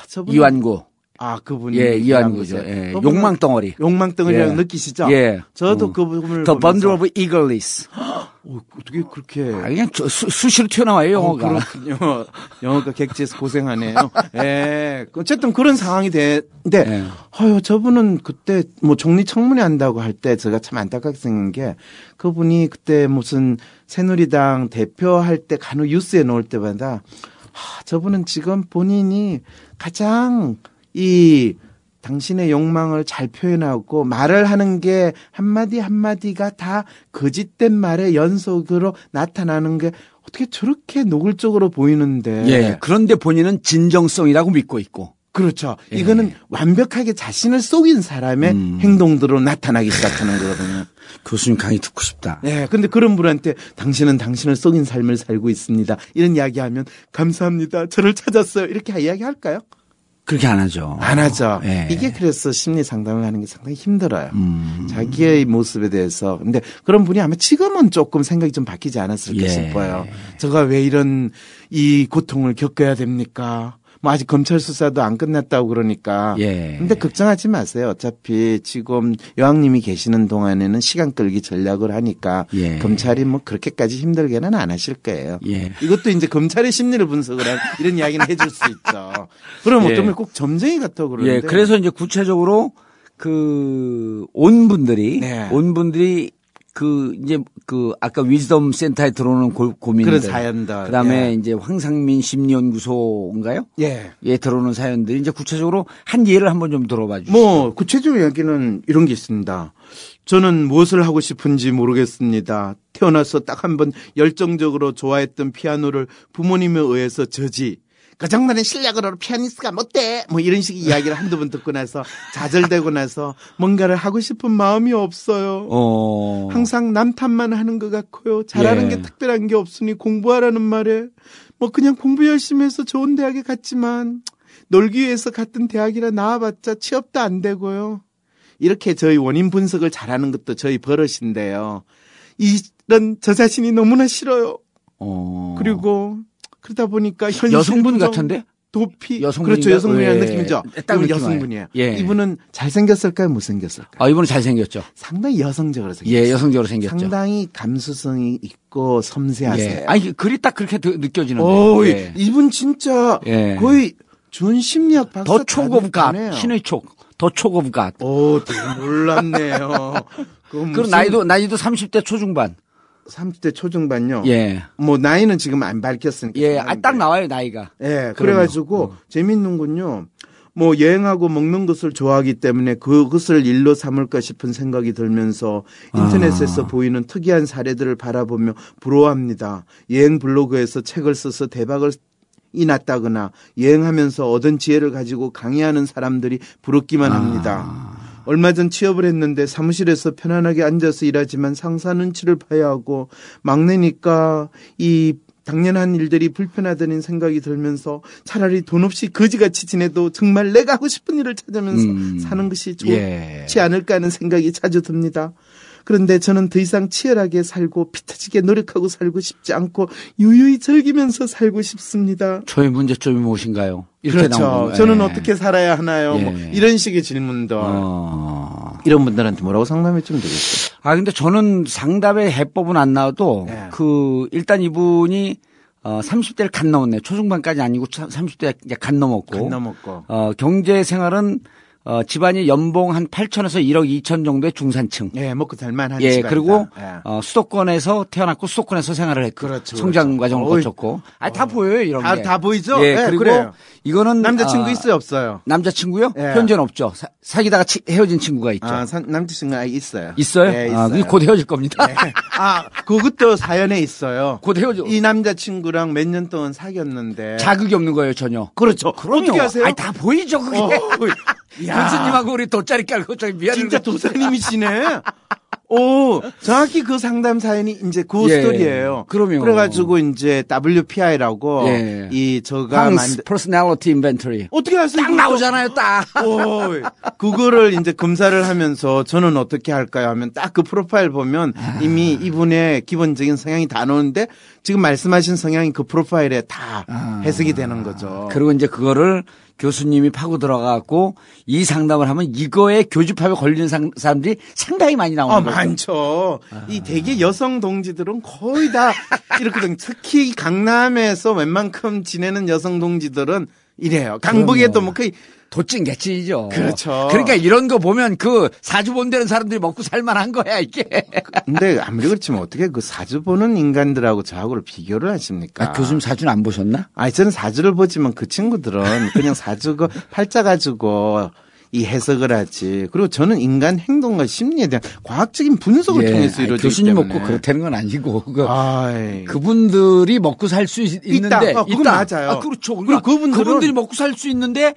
저분 이완구. 아, 그분이. 예, 이완구죠. 예. 욕망덩어리. 욕망덩어리라고 예. 느끼시죠? 예. 저도 음. 그분을. The Bundle of Eagles. 어, 어떻게 그렇게. 아, 그냥 저, 수, 수시로 튀어나와요, 영어가. 어, 그렇군요. 영어가 객지에서 고생하네요. 예. 어쨌든 그런 상황이 됐는데, 예. 아유, 저분은 그때 뭐 총리 청문회 한다고 할 때 제가 참 안타깝게 생긴 게 그분이 그때 무슨 새누리당 대표할 때 간혹 뉴스에 나올 때마다 아, 저분은 지금 본인이 가장 이 당신의 욕망을 잘 표현하고 말을 하는 게 한마디 한마디가 다 거짓된 말의 연속으로 나타나는 게 어떻게 저렇게 노골적으로 보이는데. 예. 그런데 본인은 진정성이라고 믿고 있고. 그렇죠. 예. 이거는 완벽하게 자신을 속인 사람의 음. 행동들로 나타나기 시작하는 거거든요. 교수님 강의 듣고 싶다. 네, 근데 그런 분한테 당신은 당신을 속인 삶을 살고 있습니다. 이런 이야기하면 감사합니다. 저를 찾았어요. 이렇게 이야기할까요? 그렇게 안 하죠. 안 하죠. 예. 이게 그래서 심리 상담을 하는 게 상당히 힘들어요. 음. 자기의 모습에 대해서. 근데 그런 분이 아마 지금은 조금 생각이 좀 바뀌지 않았을까 예. 싶어요. 제가 왜 이런 이 고통을 겪어야 됩니까? 뭐 아직 검찰 수사도 안 끝났다고 그러니까. 예. 근데 걱정하지 마세요. 어차피 지금 여왕님이 계시는 동안에는 시간 끌기 전략을 하니까 예. 검찰이 뭐 그렇게까지 힘들게는 안 하실 거예요. 예. 이것도 이제 검찰의 심리를 분석을 한 이런 이야기는 해줄 수 있죠. 그럼 예. 어쩌면 꼭 점쟁이 같다고 그러는데. 예. 그래서 이제 구체적으로 그 온 분들이 네. 온 분들이 그 이제 그 아까 위즈덤 센터에 들어오는 고, 고민들, 그런 사연들, 그다음에 예. 이제 황상민 심리연구소인가요? 예, 예 들어오는 사연들이 이제 구체적으로 한 예를 한번 좀 들어봐 주시죠. 뭐 구체적인 이야기는 이런 게 있습니다. 저는 무엇을 하고 싶은지 모르겠습니다. 태어나서 딱 한 번 열정적으로 좋아했던 피아노를 부모님에 의해서 저지. 그 장난에 실력으로 피아니스트가 못돼 뭐 이런 식의 이야기를 한두 번 듣고 나서 좌절되고 나서 뭔가를 하고 싶은 마음이 없어요. 어. 항상 남 탓만 하는 것 같고요. 잘하는 예. 게 특별한 게 없으니 공부하라는 말에 뭐 그냥 공부 열심히 해서 좋은 대학에 갔지만 놀기 위해서 같은 대학이라 나와봤자 취업도 안 되고요. 이렇게 저희 원인 분석을 잘하는 것도 저희 버릇인데요. 이런 저 자신이 너무나 싫어요. 어. 그리고 그러다 보니까 현실 여성분 부정... 같은데? 도피 여성분인가? 그렇죠. 여성분이라는 예. 느낌이죠. 이분 여성분이에요. 예. 이분은 잘생겼을까요? 못생겼을까요? 아, 이분은 잘생겼죠. 상당히 여성적으로 생겼어요. 예, 여성적으로 생겼죠. 상당히 감수성이 있고 섬세하세요. 예. 아니, 글이 딱 그렇게 느껴지는데. 오, 예. 이분 진짜 예. 거의 준심리학 박사 더 초급값, 신의 촉, 더 초급값. 오, 몰랐네요. 그럼 무슨... 나이도, 나이도 삼십 대 초중반. 삼십 대 초중반요. 예. 뭐 나이는 지금 안 밝혔으니까. 예. 아, 딱 나와요 나이가. 예. 그래가지고 어. 재밌는군요. 뭐 여행하고 먹는 것을 좋아하기 때문에 그것을 일로 삼을까 싶은 생각이 들면서 인터넷에서 아. 보이는 특이한 사례들을 바라보며 부러워합니다. 여행 블로그에서 책을 써서 대박을 났다거나 여행하면서 얻은 지혜를 가지고 강의하는 사람들이 부럽기만 합니다. 아. 얼마 전 취업을 했는데 사무실에서 편안하게 앉아서 일하지만 상사 눈치를 봐야 하고 막내니까 이 당연한 일들이 불편하다는 생각이 들면서 차라리 돈 없이 거지같이 지내도 정말 내가 하고 싶은 일을 찾으면서 음. 사는 것이 좋지 예. 않을까 하는 생각이 자주 듭니다. 그런데 저는 더 이상 치열하게 살고 피터지게 노력하고 살고 싶지 않고 유유히 즐기면서 살고 싶습니다. 저의 문제점이 무엇인가요? 이렇게 그렇죠. 나오는 저는 예. 어떻게 살아야 하나요? 예. 뭐 이런 식의 질문도 어... 이런 분들한테 뭐라고 상담해 주면 되겠어요? 아 근데 저는 상담의 해법은 안 나와도 예. 그 일단 이분이 어, 삼십 대를 갓 넘었네. 초중반까지 아니고 삼십 대 이제 갓 넘었고. 갓 넘었고. 어, 경제 생활은 어, 집안이 연봉 한 팔천에서 일억 이천 정도의 중산층. 예, 먹고 살만한 예, 집안이다. 그리고 예. 어, 수도권에서 태어났고 수도권에서 생활을 했고 그렇죠, 성장 그렇죠. 과정을 어이, 거쳤고. 아, 다 보여요 이런 다, 게. 다 보이죠. 예, 예 그리고 그래요. 이거는 남자친구 어, 있어요 없어요? 남자친구요? 예. 현재는 없죠. 사, 사귀다가 치, 헤어진 친구가 있죠. 아, 남자친구 아 있어요. 있어요? 예, 있어요. 아, 곧 헤어질 겁니다. 예. 아, 그것도 사연에 있어요. 곧 헤어져. 이 남자친구랑 몇 년 동안 사귀었는데 자극이 없는 거예요 전혀. 그렇죠. 그럼요. 어떻게 하세요? 아니, 다 보이죠 그게. 어, 교수님하고 우리 돗자리 깔고 저기 미안해. 진짜 도사님이시네. 오, 정확히 그 상담 사연이 이제 그 예, 스토리예요. 그럼요. 그래가지고 이제 더블유 피 아이라고 예. 이 저가 만든 Personality Inventory 어떻게 하세요? 딱 나오잖아요, 딱. 오, 그거를 이제 검사를 하면서 저는 어떻게 할까요? 하면 딱 그 프로파일 보면 이미 이분의 기본적인 성향이 다 나오는데 지금 말씀하신 성향이 그 프로파일에 다 해석이 되는 거죠. 그리고 이제 그거를 교수님이 파고 들어가고 이 상담을 하면 이거에 교집합에 걸리는 상, 사람들이 상당히 많이 나오는 아, 거죠. 많죠. 아. 이 대개 여성 동지들은 거의 다 이렇거든. 특히 강남에서 웬만큼 지내는 여성 동지들은 이래요. 강북에도 뭐 거의 도찐 개찐이죠. 그렇죠. 그러니까 이런 거 보면 그 사주 본다는 사람들이 먹고 살만한 거야 이게. 근데 아무리 그렇지만 어떻게 그 사주 보는 인간들하고 저하고를 비교를 하십니까? 아, 교수님 사주는 안 보셨나? 아니 저는 사주를 보지만 그 친구들은 그냥 사주 그 팔자 가지고 이 해석을 하지. 그리고 저는 인간 행동과 심리에 대한 과학적인 분석을 예, 통해서 이루어지기 교수님 때문에. 먹고 그렇다는 건 아니고 그, 그분들이 먹고 살 수 있는데 있다. 아, 그건 있다. 맞아요. 아, 그렇죠. 그리고 그분들은, 그분들이 먹고 살 수 있는데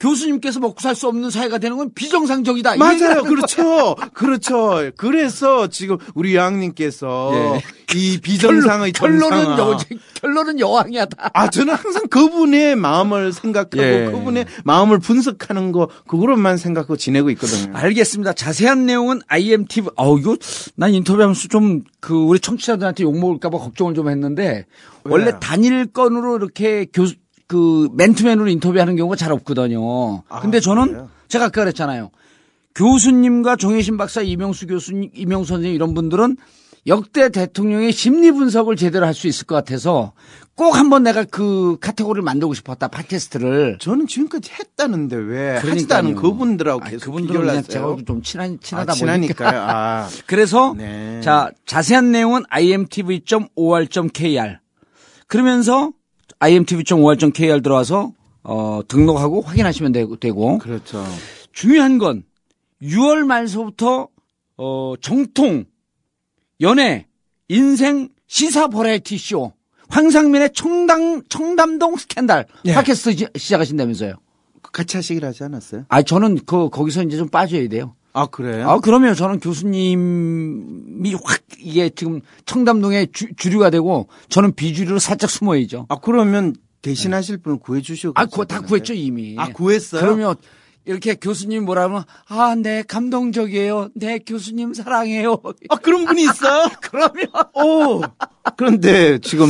교수님께서 먹고 살 수 없는 사회가 되는 건 비정상적이다. 맞아요. 그렇죠. 그렇죠. 그래서 지금 우리 여왕님께서 예. 이 비정상의 결론은 여, 결론은 여왕이야 다. 아, 저는 항상 그분의 마음을 생각하고 예. 그분의 마음을 분석하는 거 그거로만 생각하고 지내고 있거든요. 알겠습니다. 자세한 내용은 아이엠티비. 아우, 이거 난 인터뷰하면서 좀 그 우리 청취자들한테 욕먹을까 봐 걱정을 좀 했는데 왜? 원래 단일 건으로 이렇게 교수 그 맨투맨으로 인터뷰하는 경우가 잘 없거든요. 아, 근데 저는 그래요? 제가 아까 그랬잖아요. 교수님과 정혜신 박사, 이명수 교수님, 이명수 선생님 이런 분들은 역대 대통령의 심리 분석을 제대로 할 수 있을 것 같아서 꼭 한번 내가 그 카테고리를 만들고 싶었다. 팟캐스트를. 저는 지금까지 했다는데 왜 하지도 않은 그분들하고 계속 그분들은 비교를 하세요. 제가 좀 친한, 친하다 아, 보니까. 아. 그래서 네. 자 자세한 내용은 아이엠티비 닷 오알 닷 케이알 그러면서 아이엠티비 닷 오알 닷 케이알 들어와서 어, 등록하고 확인하시면 되고, 되고. 그렇죠. 중요한 건 유월 말서부터 어, 정통 연애 인생 시사 버라이티 쇼 황상민의 청당 청담동 스캔들 예. 팟캐스트 시작하신다면서요? 같이 하시기로 하지 않았어요? 아 저는 그 거기서 이제 좀 빠져야 돼요. 아 그래요? 아 그러면 저는 교수님이 확 이게 지금 청담동에 주, 주류가 되고 저는 비주류로 살짝 숨어야죠. 아 그러면 대신하실 분을 구해주시고. 아, 다 구했죠 이미. 아 구했어요? 그러면 이렇게 교수님 뭐라 하면, 아, 네, 감동적이에요. 네, 교수님 사랑해요. 아, 그런 분이 있어요? 그러면. 오. 그런데 지금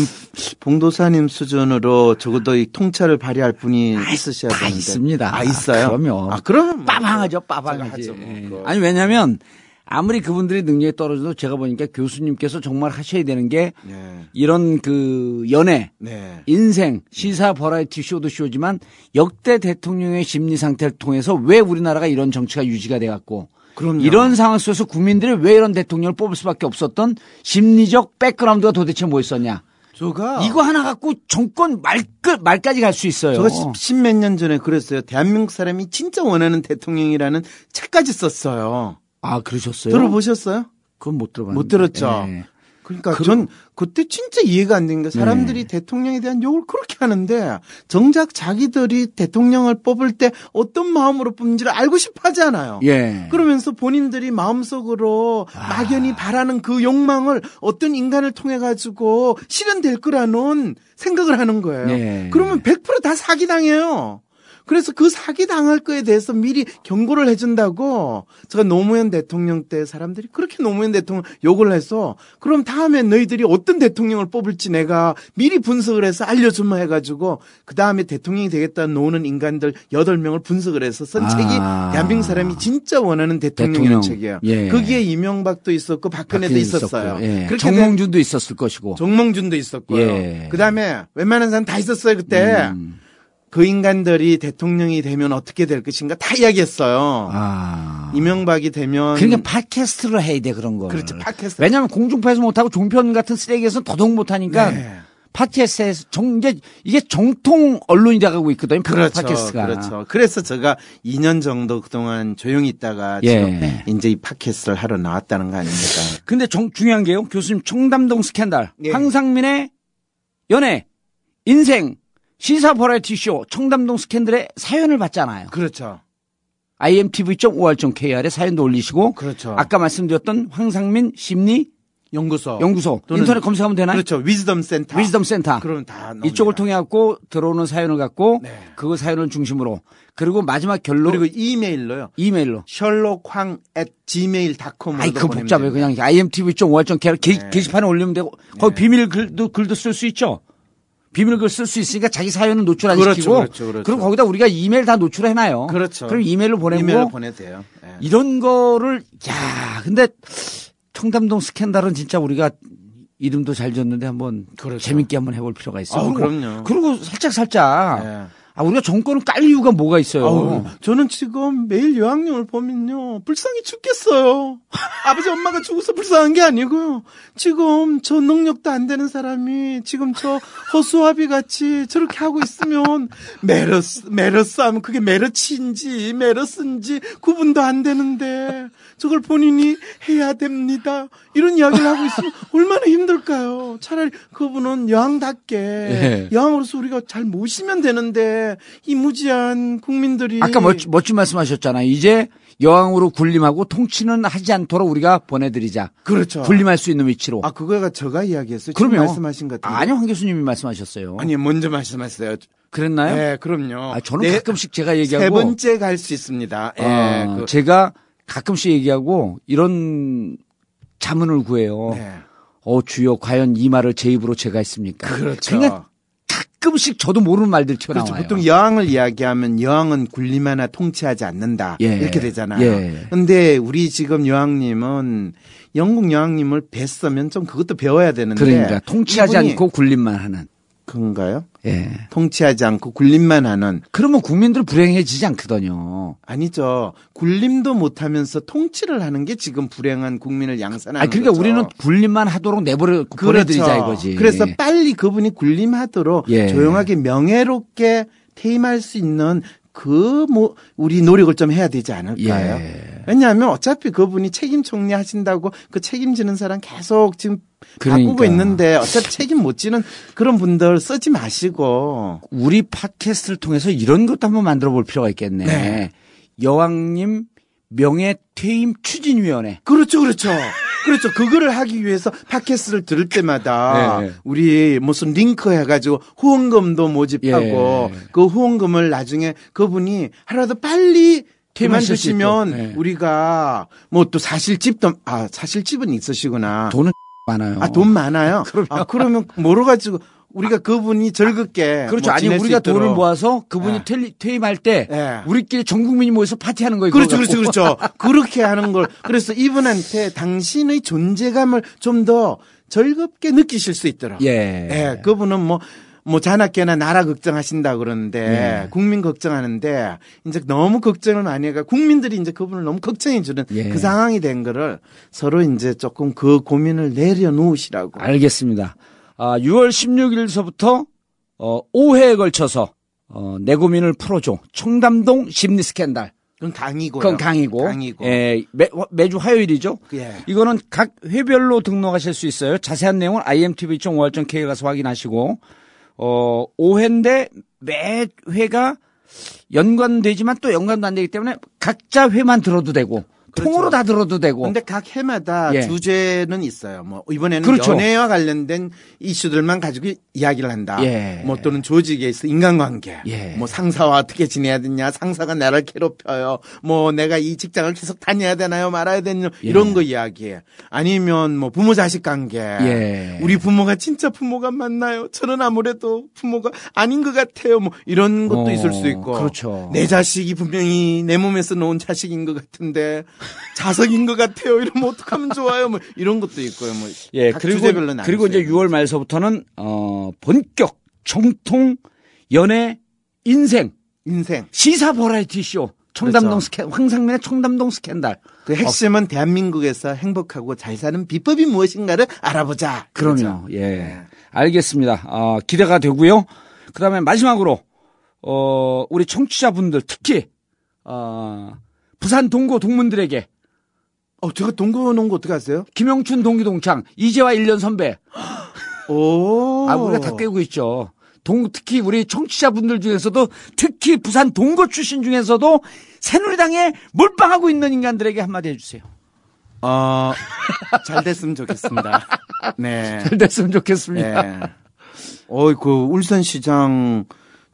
봉도사님 수준으로 적어도 이 통찰을 발휘할 분이 아, 있으셔야 되는데. 다 있습니다. 아, 있어요? 아, 그럼요. 아, 그럼. 빠방하죠, 빠방하지. 뭐, 아니, 왜냐면 아무리 그분들의 능력이 떨어져도 제가 보니까 교수님께서 정말 하셔야 되는 게 네. 이런 그 연애, 네. 인생, 시사 버라이티 쇼도 쇼지만 역대 대통령의 심리 상태를 통해서 왜 우리나라가 이런 정치가 유지가 돼갖고 그럼요. 이런 상황 속에서 국민들이 왜 이런 대통령을 뽑을 수밖에 없었던 심리적 백그라운드가 도대체 뭐였었냐. 저가 이거 하나 갖고 정권 말끝 말까지 갈 수 있어요. 저가 십몇 년 전에 그랬어요. 대한민국 사람이 진짜 원하는 대통령이라는 책까지 썼어요. 아, 그러셨어요? 들어보셨어요? 그건 못 들어봤는데. 못 들었죠. 네. 그러니까 그럼... 전 그때 진짜 이해가 안 되는 게 사람들이 네. 대통령에 대한 욕을 그렇게 하는데 정작 자기들이 대통령을 뽑을 때 어떤 마음으로 뽑는지를 알고 싶어 하잖아요. 예. 그러면서 본인들이 마음속으로 아... 막연히 바라는 그 욕망을 어떤 인간을 통해 가지고 실현될 거라는 생각을 하는 거예요. 예. 그러면 백 퍼센트 다 사기당해요. 그래서 그 사기 당할 거에 대해서 미리 경고를 해준다고 제가 노무현 대통령 때 사람들이 그렇게 노무현 대통령 욕을 해서 그럼 다음에 너희들이 어떤 대통령을 뽑을지 내가 미리 분석을 해서 알려주마 해가지고 그 다음에 대통령이 되겠다 노는 인간들 여덟 명을 분석을 해서 쓴 아. 책이 대한민국 사람이 진짜 원하는 대통령이라는 대통령. 책이에요. 예. 거기에 이명박도 있었고 박근혜도 있었어요. 예. 정몽준도 있었을 것이고. 정몽준도 있었고요. 예. 그 다음에 웬만한 사람 다 있었어요 그때. 음. 그 인간들이 대통령이 되면 어떻게 될 것인가 다 이야기했어요. 아. 이명박이 되면. 그러니까 팟캐스트로 해야 돼, 그런 거. 그렇죠, 팟캐스트. 왜냐면 공중파에서 못하고 종편 같은 쓰레기에서는 더더욱 못하니까. 네. 팟캐스트에서 정, 이제 이게 정통 언론이 돼가고 있거든요. 그렇죠. 팟캐스트가. 그렇죠. 그래서 제가 이 년 정도 그동안 조용히 있다가 예. 지금 이제 이 팟캐스트를 하러 나왔다는 거 아닙니까? 근데 정, 중요한 게요. 교수님 청담동 스캔들. 예. 황상민의 연애, 인생. 시사 버라이티 쇼 청담동 스캔들의 사연을 봤잖아요. 그렇죠. 아이엠티브이 닷 오알 닷 케이알에 사연도 올리시고 그렇죠. 아까 말씀드렸던 황상민 심리 연구소 연구소 인터넷 검색하면 되나요? 그렇죠. 위즈덤 센터. 위즈덤 센터. 그럼 다 나옵니다. 이쪽을 통해 갖고 들어오는 사연을 갖고 네. 그 사연을 중심으로 그리고 마지막 결론 그리고 이메일로요. 이메일로 셜록황 앳 지메일 닷 컴으로 아이 그 복잡해 그냥 아이엠티브이 닷 오알 닷 케이알 네. 게시판에 올리면 되고 거기 네. 비밀 글도 글도 쓸 수 있죠. 비밀 글 쓸 수 있으니까 자기 사연은 노출 안 그렇죠, 시키고 그렇죠, 그렇죠. 그럼 거기다 우리가 이메일 다 노출해놔요. 그렇죠. 그럼 이메일로 보내고 이메일로 보내세요. 네. 이런 거를 야 근데 청담동 스캔들은 진짜 우리가 이름도 잘 지었는데 한번 그렇죠. 재밌게 한번 해볼 필요가 있어요. 아, 그럼요. 그리고 살짝 살짝 네. 아 우리가 정권을 깔 이유가 뭐가 있어요. 아우, 저는 지금 매일 요양령을 보면요. 불쌍히 죽겠어요. 아버지 엄마가 죽어서 불쌍한 게 아니고요. 지금 저 능력도 안 되는 사람이 지금 저 허수아비 같이 저렇게 하고 있으면 메르스 메르스 하면 그게 메르치인지 메르스인지 구분도 안 되는데 저걸 본인이 해야 됩니다. 이런 이야기를 하고 있으면 얼마나 힘들까요. 차라리 그분은 여왕답게 예. 여왕으로서 우리가 잘 모시면 되는데 이 무지한 국민들이 아까 멋진, 멋진 말씀하셨잖아요. 이제 여왕으로 군림하고 통치는 하지 않도록 우리가 보내드리자. 그렇죠. 군림할 수 있는 위치로. 아 그거가 제가 이야기했어요. 그럼요. 말씀하신 것 같은데. 아니요, 황 교수님이 말씀하셨어요. 아니 먼저 말씀하셨어요. 그랬나요? 네, 그럼요. 아, 저는 네, 가끔씩 제가 얘기하고 세 번째 갈 수 있습니다. 예, 아, 그. 제가 가끔씩 얘기하고 이런 자문을 구해요. 네. 어 주여, 과연 이 말을 제 입으로 제가 했습니까? 그렇죠. 그냥 가끔씩 저도 모르는 말들 튀어나와요. 그렇죠. 보통 여왕을 이야기하면 여왕은 군림하나 통치하지 않는다. 예. 이렇게 되잖아요. 그런데 예. 우리 지금 여왕님은 영국 여왕님을 뵀으면 좀 그것도 배워야 되는데. 그러니까 통치하지 않고 군림만 하는. 그런가요? 예. 통치하지 않고 군림만 하는. 그러면 국민들 불행해지지 않거든요. 아니죠. 군림도 못하면서 통치를 하는 게 지금 불행한 국민을 양산하는 아, 그러니까 거죠. 우리는 군림만 하도록 내버려 그렇죠. 보내드리자 이거지. 그래서 빨리 그분이 군림하도록 예. 조용하게 명예롭게 퇴임할 수 있는 그 뭐 우리 노력을 좀 해야 되지 않을까요? 예. 왜냐하면 어차피 그분이 책임 총리 하신다고 그 책임지는 사람 계속 지금 그러니까. 바꾸고 있는데 어차피 책임 못 지는 그런 분들 쓰지 마시고 우리 팟캐스트를 통해서 이런 것도 한번 만들어 볼 필요가 있겠네. 네. 여왕님 명예 퇴임 추진위원회. 그렇죠, 그렇죠. 그렇죠. 그거를 하기 위해서 팟캐스트를 들을 때마다 네, 네. 우리 무슨 링크 해가지고 후원금도 모집하고 예. 그 후원금을 나중에 그분이 하라도 빨리 그만 주시면 네. 우리가 뭐 또 사실집도 아 사실집은 있으시구나. 돈은 많아요. 아 돈 많아요. 그러면 아, 그러면 뭐로 가지고. 우리가 그분이 즐겁게. 그렇죠. 뭐 아니, 우리가 돈을 모아서 그분이 예. 퇴임할 때 예. 우리끼리 전 국민이 모여서 파티하는 거예요. 그렇죠. 그렇죠. 그렇죠. 그렇게 하는 걸. 그래서 이분한테 당신의 존재감을 좀 더 즐겁게 느끼실 수 있도록. 예. 예. 그분은 뭐, 뭐 자나깨나 나라 걱정하신다 그러는데 예. 국민 걱정하는데 이제 너무 걱정을 많이 해가 국민들이 이제 그분을 너무 걱정해 주는 예. 그 상황이 된 거를 서로 이제 조금 그 고민을 내려놓으시라고. 알겠습니다. 아, 유월 십육일서부터 어, 오 회에 걸쳐서 어, 내 고민을 풀어줘. 청담동 심리 스캔들. 그건 강의고요. 그건 강의고. 강의고. 예, 매, 매주 화요일이죠. 예. 이거는 각 회별로 등록하실 수 있어요. 자세한 내용은 아이엠티브이 닷 오알 닷 케이알 가서 확인하시고 어, 오 회인데 매 회가 연관되지만 또 연관도 안 되기 때문에 각자 회만 들어도 되고. 그렇죠. 통으로 다 들어도 되고. 근데 각 해마다 예. 주제는 있어요. 뭐 이번에는 그렇죠. 연애와 관련된 이슈들만 가지고 이야기를 한다. 예. 뭐 또는 조직에 있어 인간관계. 예. 뭐 상사와 어떻게 지내야 되냐. 상사가 나를 괴롭혀요. 뭐 내가 이 직장을 계속 다녀야 되나요? 말아야 되냐. 예. 이런 거 이야기. 아니면 뭐 부모 자식 관계. 예. 우리 부모가 진짜 부모가 맞나요? 저는 아무래도 부모가 아닌 것 같아요. 뭐 이런 것도 어, 있을 수 있고. 그렇죠. 내 자식이 분명히 내 몸에서 놓은 자식인 것 같은데. 자석인 것 같아요. 이러면 어떡하면 좋아요. 뭐 이런 것도 있고요. 뭐 예, 그리고 주제별로 그리고 이제 유월 말서부터는 어 본격 정통 연애 인생 인생 시사 버라이티 쇼 청담동 그렇죠. 스캔 황상민의 청담동 스캔들. 그 핵심은 어. 대한민국에서 행복하고 잘 사는 비법이 무엇인가를 알아보자. 그럼요. 그렇죠? 예. 알겠습니다. 어, 기대가 되고요. 그다음에 마지막으로 어 우리 청취자분들 특히 어 부산 동고 동문들에게. 어, 제가 동고 농구 어떻게 아세요? 김영춘 동기 동창, 이제와 일 년 선배. 오. 아, 우리가 다 꿰고 있죠. 동, 특히 우리 청취자분들 중에서도 특히 부산 동고 출신 중에서도 새누리당에 몰빵하고 있는 인간들에게 한마디 해주세요. 어, 잘 됐으면 좋겠습니다. 네. 잘 됐으면 좋겠습니다. 네. 어이, 그, 울산시장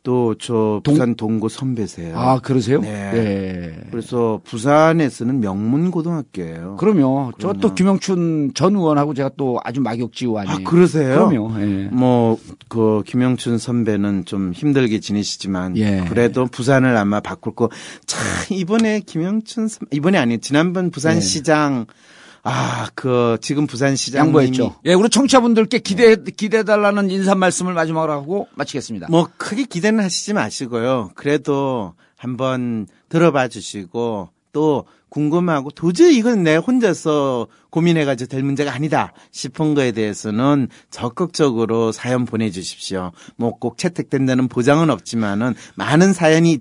또 저 부산 동고 선배세요. 아 그러세요? 네. 네. 그래서 부산에서는 명문 고등학교예요. 그럼요. 저 또 김영춘 전 의원하고 제가 또 아주 막역지우 아니에요. 아 그러세요? 그럼요. 네. 뭐 그 김영춘 선배는 좀 힘들게 지내시지만 예. 그래도 부산을 아마 바꿀 거. 참 이번에 김영춘 선 이번에 아니 지난번 부산시장. 네. 아, 그, 지금 부산시장. 양보했죠. 예, 우리 청취자분들께 기대, 기대달라는 인사 말씀을 마지막으로 하고 마치겠습니다. 뭐, 크게 기대는 하시지 마시고요. 그래도 한번 들어봐 주시고, 또 궁금하고, 도저히 이건 내 혼자서 고민해가지고 될 문제가 아니다 싶은 거에 대해서는 적극적으로 사연 보내주십시오. 뭐, 꼭 채택된다는 보장은 없지만은, 많은 사연이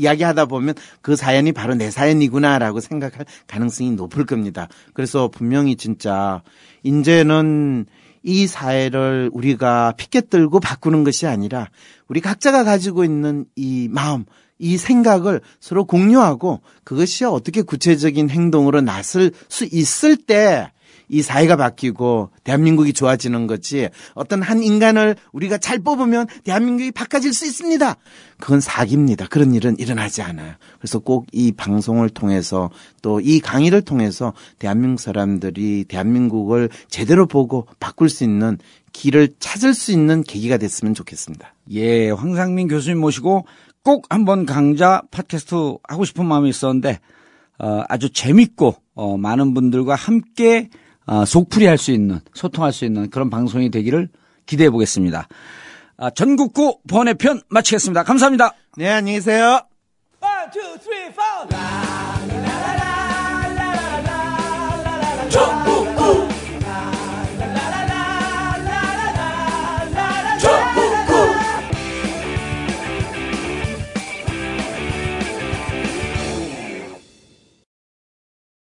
이야기하다 보면 그 사연이 바로 내 사연이구나라고 생각할 가능성이 높을 겁니다. 그래서 분명히 진짜 이제는 이 사회를 우리가 핏게 들고 바꾸는 것이 아니라 우리 각자가 가지고 있는 이 마음, 이 생각을 서로 공유하고 그것이 어떻게 구체적인 행동으로 나설 수 있을 때 이 사회가 바뀌고 대한민국이 좋아지는 거지 어떤 한 인간을 우리가 잘 뽑으면 대한민국이 바꿔질 수 있습니다. 그건 사기입니다. 그런 일은 일어나지 않아요. 그래서 꼭 이 방송을 통해서 또 이 강의를 통해서 대한민국 사람들이 대한민국을 제대로 보고 바꿀 수 있는 길을 찾을 수 있는 계기가 됐으면 좋겠습니다. 예, 황상민 교수님 모시고 꼭 한번 강좌 팟캐스트 하고 싶은 마음이 있었는데 어, 아주 재밌고 어, 많은 분들과 함께 아, 속풀이할 수 있는 소통할 수 있는 그런 방송이 되기를 기대해 보겠습니다. 아, 전국구 번외편 마치겠습니다. 감사합니다. 네 안녕히 계세요. 일, 이, 삼, 사